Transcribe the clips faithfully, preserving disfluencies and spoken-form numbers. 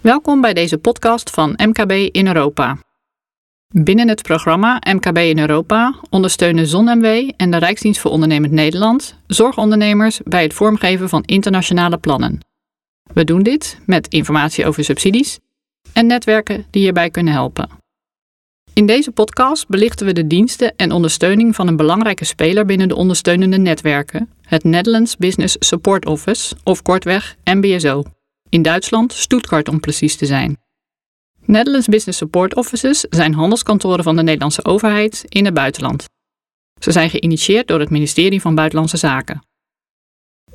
Welkom bij deze podcast van M K B in Europa. Binnen het programma M K B in Europa ondersteunen ZonMw en de Rijksdienst voor Ondernemend Nederland zorgondernemers bij het vormgeven van internationale plannen. We doen dit met informatie over subsidies en netwerken die hierbij kunnen helpen. In deze podcast belichten we de diensten en ondersteuning van een belangrijke speler binnen de ondersteunende netwerken, het Netherlands Business Support Office, of kortweg N B S O. In Duitsland Stuttgart om precies te zijn. Netherlands Business Support Offices zijn handelskantoren van de Nederlandse overheid in het buitenland. Ze zijn geïnitieerd door het ministerie van Buitenlandse Zaken.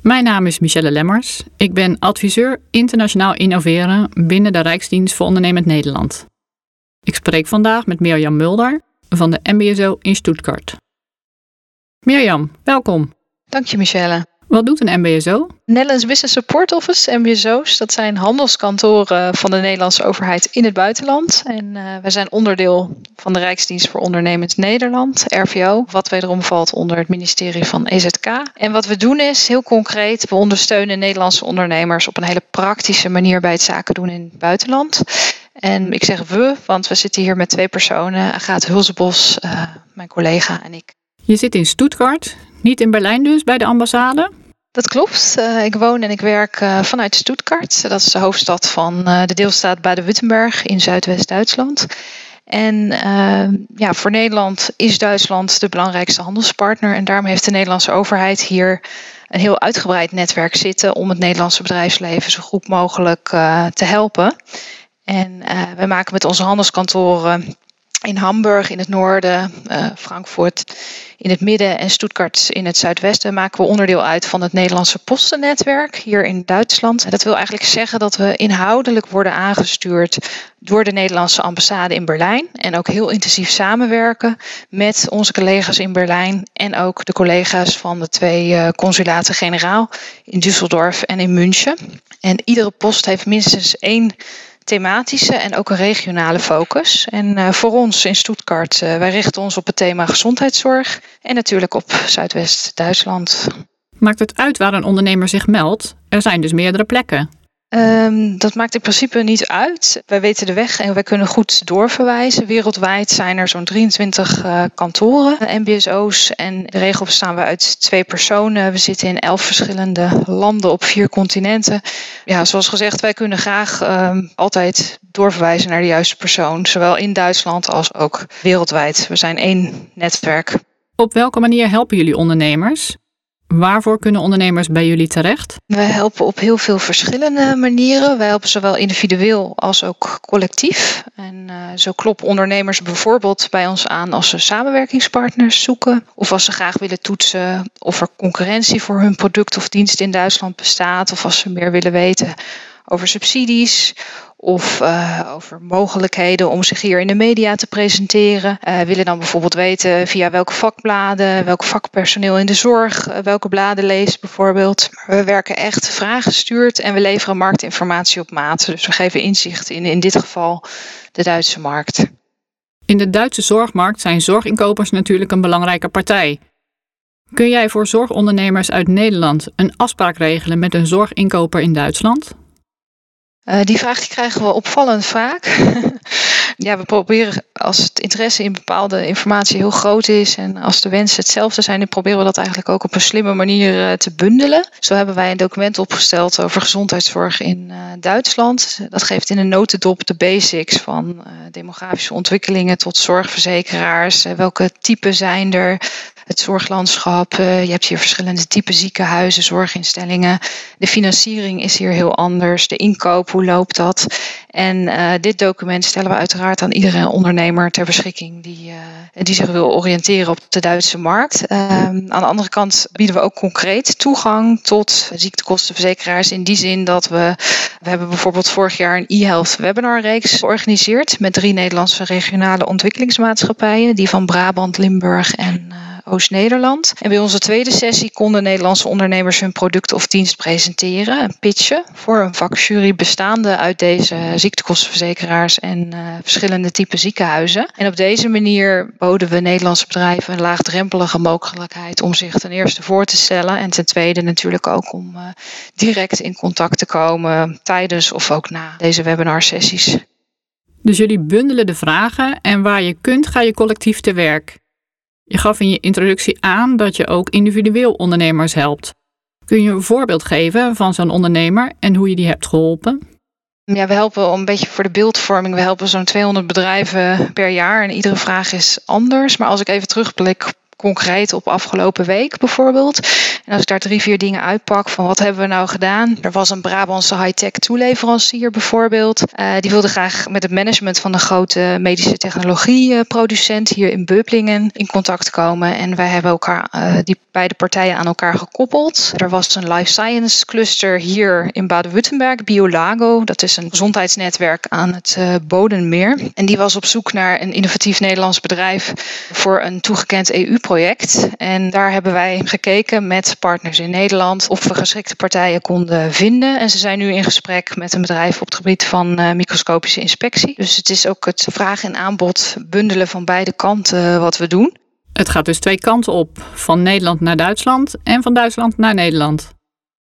Mijn naam is Michelle Lemmers. Ik ben adviseur internationaal innoveren binnen de Rijksdienst voor Ondernemend Nederland. Ik spreek vandaag met Mirjam Mulder van de N B S O in Stuttgart. Mirjam, welkom. Dank je, Michelle. Wat doet een N B S O? Netherlands Business Support Office, N B S O's, dat zijn handelskantoren van de Nederlandse overheid in het buitenland. En uh, wij zijn onderdeel van de Rijksdienst voor Ondernemend Nederland, R V O, wat wederom valt onder het ministerie van E Z K. En wat we doen is, heel concreet, we ondersteunen Nederlandse ondernemers op een hele praktische manier bij het zaken doen in het buitenland. En ik zeg we, want we zitten hier met twee personen, Agathe Hulzenbos, uh, mijn collega en ik. Je zit in Stuttgart, niet in Berlijn dus, bij de ambassade? Dat klopt. Uh, ik woon en ik werk uh, vanuit Stuttgart. Dat is de hoofdstad van uh, de deelstaat Baden-Württemberg in Zuidwest-Duitsland. En uh, ja, voor Nederland is Duitsland de belangrijkste handelspartner. En daarom heeft de Nederlandse overheid hier een heel uitgebreid netwerk zitten om het Nederlandse bedrijfsleven zo goed mogelijk uh, te helpen. En uh, wij maken met onze handelskantoren in Hamburg in het noorden, uh, Frankfurt in het midden en Stuttgart in het zuidwesten maken we onderdeel uit van het Nederlandse postennetwerk hier in Duitsland. En dat wil eigenlijk zeggen dat we inhoudelijk worden aangestuurd door de Nederlandse ambassade in Berlijn en ook heel intensief samenwerken met onze collega's in Berlijn en ook de collega's van de twee uh, consulaten-generaal in Düsseldorf en in München. En iedere post heeft minstens één thematische en ook een regionale focus. En uh, voor ons in Stuttgart, uh, wij richten ons op het thema gezondheidszorg en natuurlijk op Zuidwest-Duitsland. Maakt het uit waar een ondernemer zich meldt? Er zijn dus meerdere plekken. Um, dat maakt in principe niet uit. Wij weten de weg en wij kunnen goed doorverwijzen. Wereldwijd zijn er zo'n drieëntwintig uh, kantoren, N B S O's. En de regel bestaan we uit twee personen. We zitten in elf verschillende landen op vier continenten. Ja, zoals gezegd, wij kunnen graag um, altijd doorverwijzen naar de juiste persoon. Zowel in Duitsland als ook wereldwijd. We zijn één netwerk. Op welke manier helpen jullie ondernemers? Waarvoor kunnen ondernemers bij jullie terecht? We helpen op heel veel verschillende manieren. Wij helpen zowel individueel als ook collectief. En uh, zo kloppen ondernemers bijvoorbeeld bij ons aan als ze samenwerkingspartners zoeken. Of als ze graag willen toetsen of er concurrentie voor hun product of dienst in Duitsland bestaat. Of als ze meer willen weten over subsidies of uh, over mogelijkheden om zich hier in de media te presenteren. Uh, willen dan bijvoorbeeld weten via welke vakbladen, welk vakpersoneel in de zorg, uh, welke bladen leest bijvoorbeeld. We werken echt vraaggestuurd en we leveren marktinformatie op maat. Dus we geven inzicht in in dit geval de Duitse markt. In de Duitse zorgmarkt zijn zorginkopers natuurlijk een belangrijke partij. Kun jij voor zorgondernemers uit Nederland een afspraak regelen met een zorginkoper in Duitsland? Uh, die vraag die krijgen we opvallend vaak. Ja, we proberen als het interesse in bepaalde informatie heel groot is en als de wensen hetzelfde zijn, dan proberen we dat eigenlijk ook op een slimme manier te bundelen. Zo hebben wij een document opgesteld over gezondheidszorg in uh, Duitsland. Dat geeft in een notendop de basics van uh, demografische ontwikkelingen tot zorgverzekeraars. Uh, welke typen zijn er? Het zorglandschap, uh, je hebt hier verschillende typen ziekenhuizen, zorginstellingen. De financiering is hier heel anders. De inkoop, hoe loopt dat? En uh, dit document stellen we uiteraard aan iedere ondernemer ter beschikking die, uh, die zich wil oriënteren op de Duitse markt. Uh, aan de andere kant bieden we ook concreet toegang tot ziektekostenverzekeraars in die zin dat we, we hebben bijvoorbeeld vorig jaar een e-health webinarreeks georganiseerd met drie Nederlandse regionale ontwikkelingsmaatschappijen, die van Brabant, Limburg en uh, Oost-Nederland. En bij onze tweede sessie konden Nederlandse ondernemers hun product of dienst presenteren en pitchen voor een vakjury bestaande uit deze ziektekostenverzekeraars en uh, verschillende typen ziekenhuizen. En op deze manier boden we Nederlandse bedrijven een laagdrempelige mogelijkheid om zich ten eerste voor te stellen en ten tweede natuurlijk ook om uh, direct in contact te komen tijdens of ook na deze webinar-sessies. Dus jullie bundelen de vragen en waar je kunt ga je collectief te werk. Je gaf in je introductie aan dat je ook individueel ondernemers helpt. Kun je een voorbeeld geven van zo'n ondernemer en hoe je die hebt geholpen? Ja, we helpen een beetje voor de beeldvorming. We helpen zo'n tweehonderd bedrijven per jaar en iedere vraag is anders. Maar als ik even terugblik concreet op afgelopen week bijvoorbeeld. En als ik daar drie, vier dingen uitpak van wat hebben we nou gedaan. Er was een Brabantse high-tech toeleverancier bijvoorbeeld. Uh, die wilde graag met het management van een grote medische technologieproducent hier in Bublingen in contact komen. En wij hebben elkaar uh, die beide partijen aan elkaar gekoppeld. Er was een life science cluster hier in Baden-Württemberg, BioLago. Dat is een gezondheidsnetwerk aan het uh, Bodenmeer. En die was op zoek naar een innovatief Nederlands bedrijf voor een toegekend E U project. En daar hebben wij gekeken met partners in Nederland of we geschikte partijen konden vinden. En ze zijn nu in gesprek met een bedrijf op het gebied van uh, microscopische inspectie. Dus het is ook het vraag en aanbod bundelen van beide kanten wat we doen. Het gaat dus twee kanten op. Van Nederland naar Duitsland en van Duitsland naar Nederland.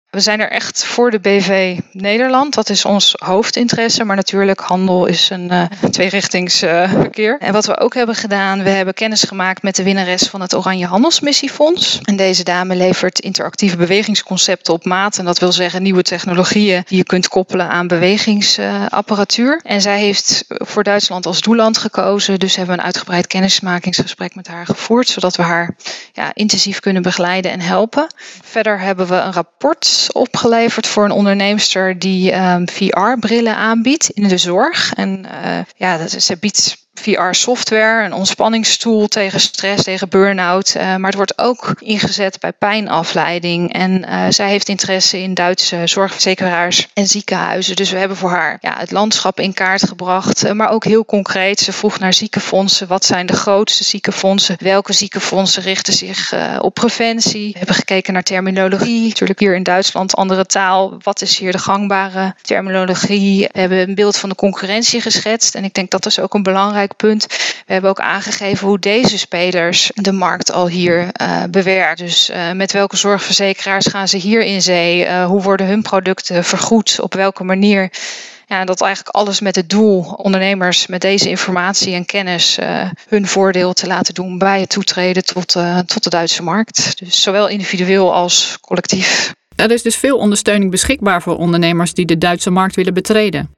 We zijn er echt voor de B V Nederland. Dat is ons hoofdinteresse. Maar natuurlijk, handel is een uh, tweerichtingsverkeer. Uh, en wat we ook hebben gedaan, we hebben kennis gemaakt met de winnares van het Oranje Handelsmissiefonds. En deze dame levert interactieve bewegingsconcepten op maat. En dat wil zeggen nieuwe technologieën die je kunt koppelen aan bewegingsapparatuur. Uh, en zij heeft voor Duitsland als doelland gekozen. Dus hebben we een uitgebreid kennismakingsgesprek met haar gevoerd. Zodat we haar ja, intensief kunnen begeleiden en helpen. Verder hebben we een rapport opgeleverd voor een onderneemster die um, V R-brillen aanbiedt in de zorg. En uh, ja, ze biedt V R-software, een ontspanningstoel tegen stress, tegen burn-out. Uh, maar het wordt ook ingezet bij pijnafleiding. En uh, zij heeft interesse in Duitse zorgverzekeraars en ziekenhuizen. Dus we hebben voor haar ja, het landschap in kaart gebracht. Uh, maar ook heel concreet, ze vroeg naar ziekenfondsen. Wat zijn de grootste ziekenfondsen? Welke ziekenfondsen richten zich uh, op preventie? We hebben gekeken naar terminologie. Natuurlijk hier in Duitsland andere taal. Wat is hier de gangbare terminologie? We hebben een beeld van de concurrentie geschetst. En ik denk dat is ook een belangrijk punt. We hebben ook aangegeven hoe deze spelers de markt al hier uh, bewerken. Dus uh, met welke zorgverzekeraars gaan ze hier in zee? Uh, hoe worden hun producten vergoed? Op welke manier? Ja, dat eigenlijk alles met het doel ondernemers met deze informatie en kennis uh, hun voordeel te laten doen bij het toetreden tot, uh, tot de Duitse markt. Dus zowel individueel als collectief. Er is dus veel ondersteuning beschikbaar voor ondernemers die de Duitse markt willen betreden.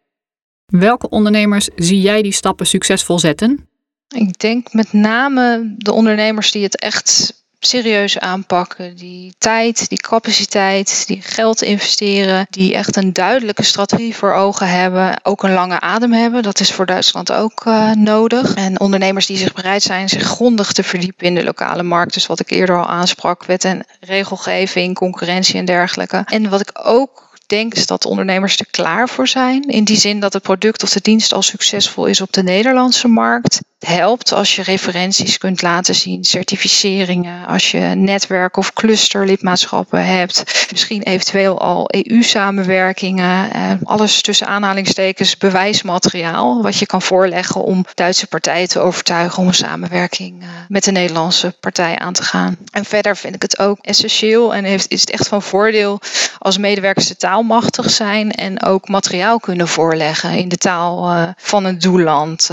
Welke ondernemers zie jij die stappen succesvol zetten? Ik denk met name de ondernemers die het echt serieus aanpakken. Die tijd, die capaciteit, die geld investeren. Die echt een duidelijke strategie voor ogen hebben. Ook een lange adem hebben. Dat is voor Duitsland ook uh, nodig. En ondernemers die zich bereid zijn zich grondig te verdiepen in de lokale markt. Dus wat ik eerder al aansprak. Wet en regelgeving, concurrentie en dergelijke. En wat ik ook... Ik denk is dat ondernemers er klaar voor zijn. In die zin dat het product of de dienst al succesvol is op de Nederlandse markt. Het helpt als je referenties kunt laten zien, certificeringen, als je netwerk- of clusterlidmaatschappen hebt. Misschien eventueel al E U-samenwerkingen. Alles tussen aanhalingstekens bewijsmateriaal wat je kan voorleggen om Duitse partijen te overtuigen om een samenwerking met de Nederlandse partij aan te gaan. En verder vind ik het ook essentieel en heeft, is het echt van voordeel als medewerkers de taalmachtig zijn en ook materiaal kunnen voorleggen in de taal van het doelland.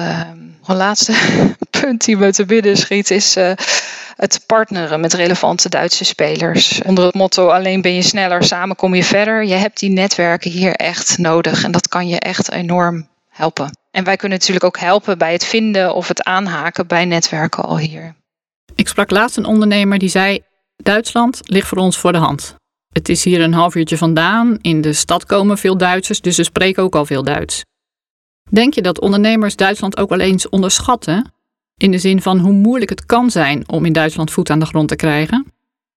Een laatste punt die me te binnen schiet is uh, het partneren met relevante Duitse spelers. Onder het motto alleen ben je sneller, samen kom je verder. Je hebt die netwerken hier echt nodig en dat kan je echt enorm helpen. En wij kunnen natuurlijk ook helpen bij het vinden of het aanhaken bij netwerken al hier. Ik sprak laatst een ondernemer die zei, Duitsland ligt voor ons voor de hand. Het is hier een half uurtje vandaan, in de stad komen veel Duitsers, dus ze spreken ook al veel Duits. Denk je dat ondernemers Duitsland ook wel eens onderschatten? In de zin van hoe moeilijk het kan zijn om in Duitsland voet aan de grond te krijgen?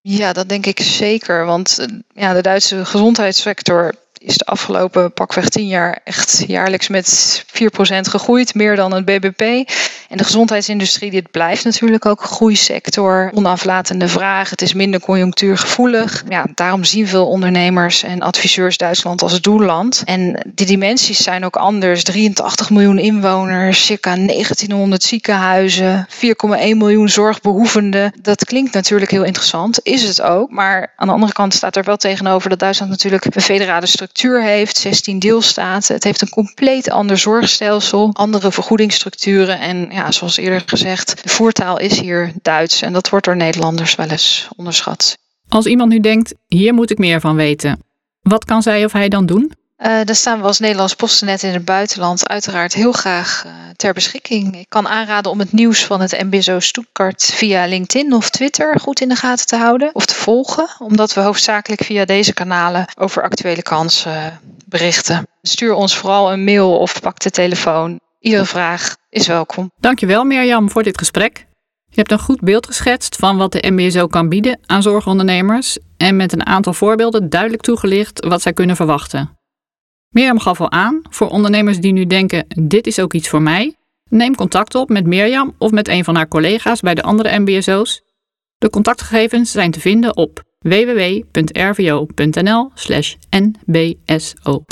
Ja, dat denk ik zeker. Want ja, de Duitse gezondheidssector is de afgelopen pakweg tien jaar echt jaarlijks met vier procent gegroeid. Meer dan het B B P. En de gezondheidsindustrie, dit blijft natuurlijk ook een groeisector. Onaflatende vraag. Het is minder conjunctuurgevoelig. Ja, daarom zien veel ondernemers en adviseurs Duitsland als doelland. En de dimensies zijn ook anders. drieëntachtig miljoen inwoners, circa negentienhonderd ziekenhuizen, vier komma één miljoen zorgbehoevenden. Dat klinkt natuurlijk heel interessant. Is het ook. Maar aan de andere kant staat er wel tegenover dat Duitsland natuurlijk een federale structuur heeft. zestien deelstaten. Het heeft een compleet ander zorgstelsel. Andere vergoedingsstructuren. En ja, zoals eerder gezegd, de voertaal is hier Duits. En dat wordt door Nederlanders wel eens onderschat. Als iemand nu denkt, hier moet ik meer van weten. Wat kan zij of hij dan doen? Uh, daar staan we als Nederlands Postennet in het buitenland uiteraard heel graag uh, ter beschikking. Ik kan aanraden om het nieuws van het N B S O Stuttgart via LinkedIn of Twitter goed in de gaten te houden of te volgen. Omdat we hoofdzakelijk via deze kanalen over actuele kansen berichten. Stuur ons vooral een mail of pak de telefoon. Iedere vraag is welkom. Dankjewel Mirjam voor dit gesprek. Je hebt een goed beeld geschetst van wat de N B S O kan bieden aan zorgondernemers en met een aantal voorbeelden duidelijk toegelicht wat zij kunnen verwachten. Mirjam gaf al aan, voor ondernemers die nu denken, dit is ook iets voor mij, neem contact op met Mirjam of met een van haar collega's bij de andere N B S O's. De contactgegevens zijn te vinden op w w w punt r v o punt n l slash n b s o.